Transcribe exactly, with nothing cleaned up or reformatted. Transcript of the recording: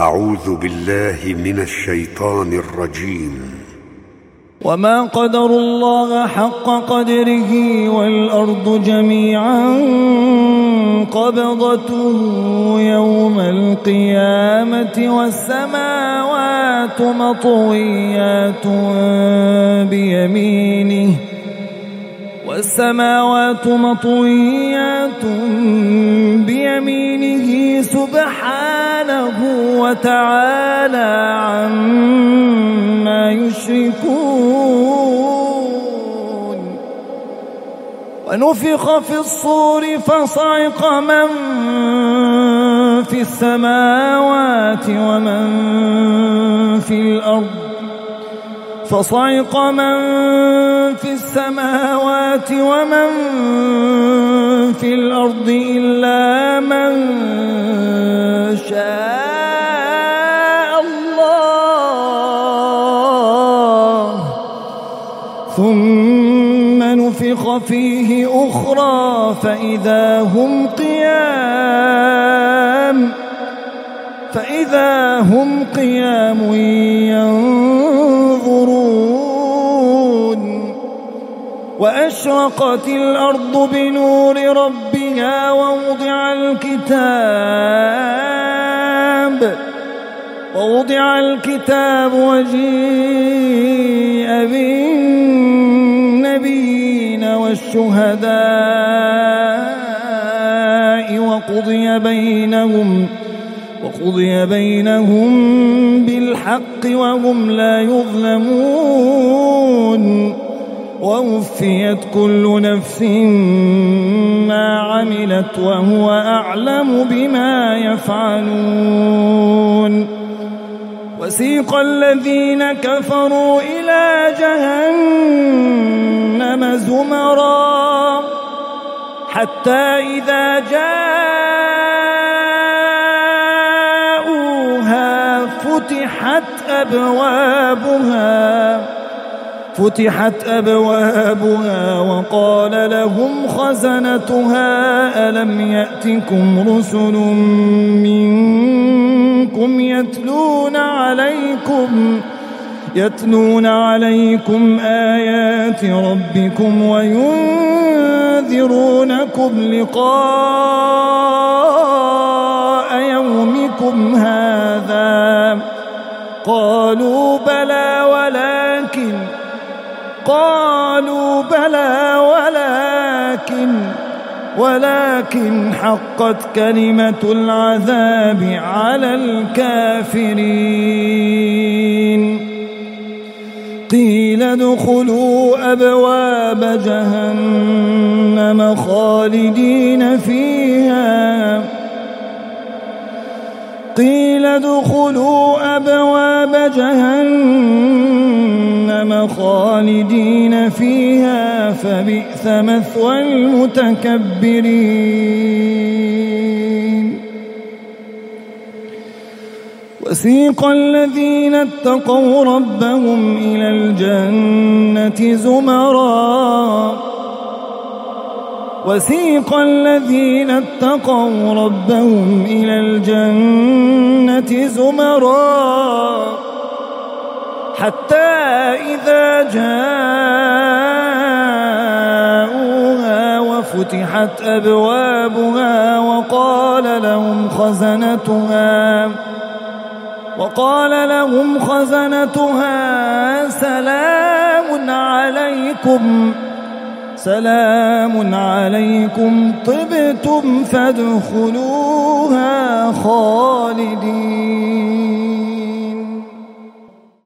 أعوذ بالله من الشيطان الرجيم. وما قدر الله حق قدره والأرض جميعا قبضته يوم القيامة والسماوات مطويات بيمينه والسماوات مطويات بيمينه سبحانه وتعالى عما يشركون. ونفخ في الصور فصعق من في السماوات ومن في الأرض فصعق من في السماوات ومن في الأرض إلا من شاء الله، ثم نفخ فيه أخرى فإذا هم قيام فإذا هم قيام ينظرون. وأشرقت الأرض بنور ربها ووضع الكتاب ووضع الكتاب وجيء بالنبيين والشهداء وقضي بينهم وقضي بينهم بالحق وهم لا يظلمون. ووفيت كل نفس ما عملت وهو أعلم بما يفعلون. وسيق الذين كفروا إلى جهنم زمرا حتى إذا جاءوا فتحت أبوابها فتحت أبوابها وقال لهم خزنتها ألم يأتكم رسل منكم يتلون عليكم يتلون عليكم آيات ربكم وينذرونكم لقاء يومكم هذا؟ قالوا بلى ولكن قالوا بلى ولكن ولكن حقت كلمة العذاب على الكافرين. قيل ادخلوا أبواب جهنم خالدين فيها قيل ادخلوا أبواب جهنم خالدين فيها فبئس مثوى المتكبرين. وسيق الذين اتقوا ربهم إلى الجنة زمرا وسيق الذين اتقوا ربهم إلى الجنة زمرا حتى إذا جاءوها وفتحت أبوابها وقال لهم خزنتها وقال لهم خزنتها سلام عليكم سلام عليكم طبتم فادخلوها خالدين.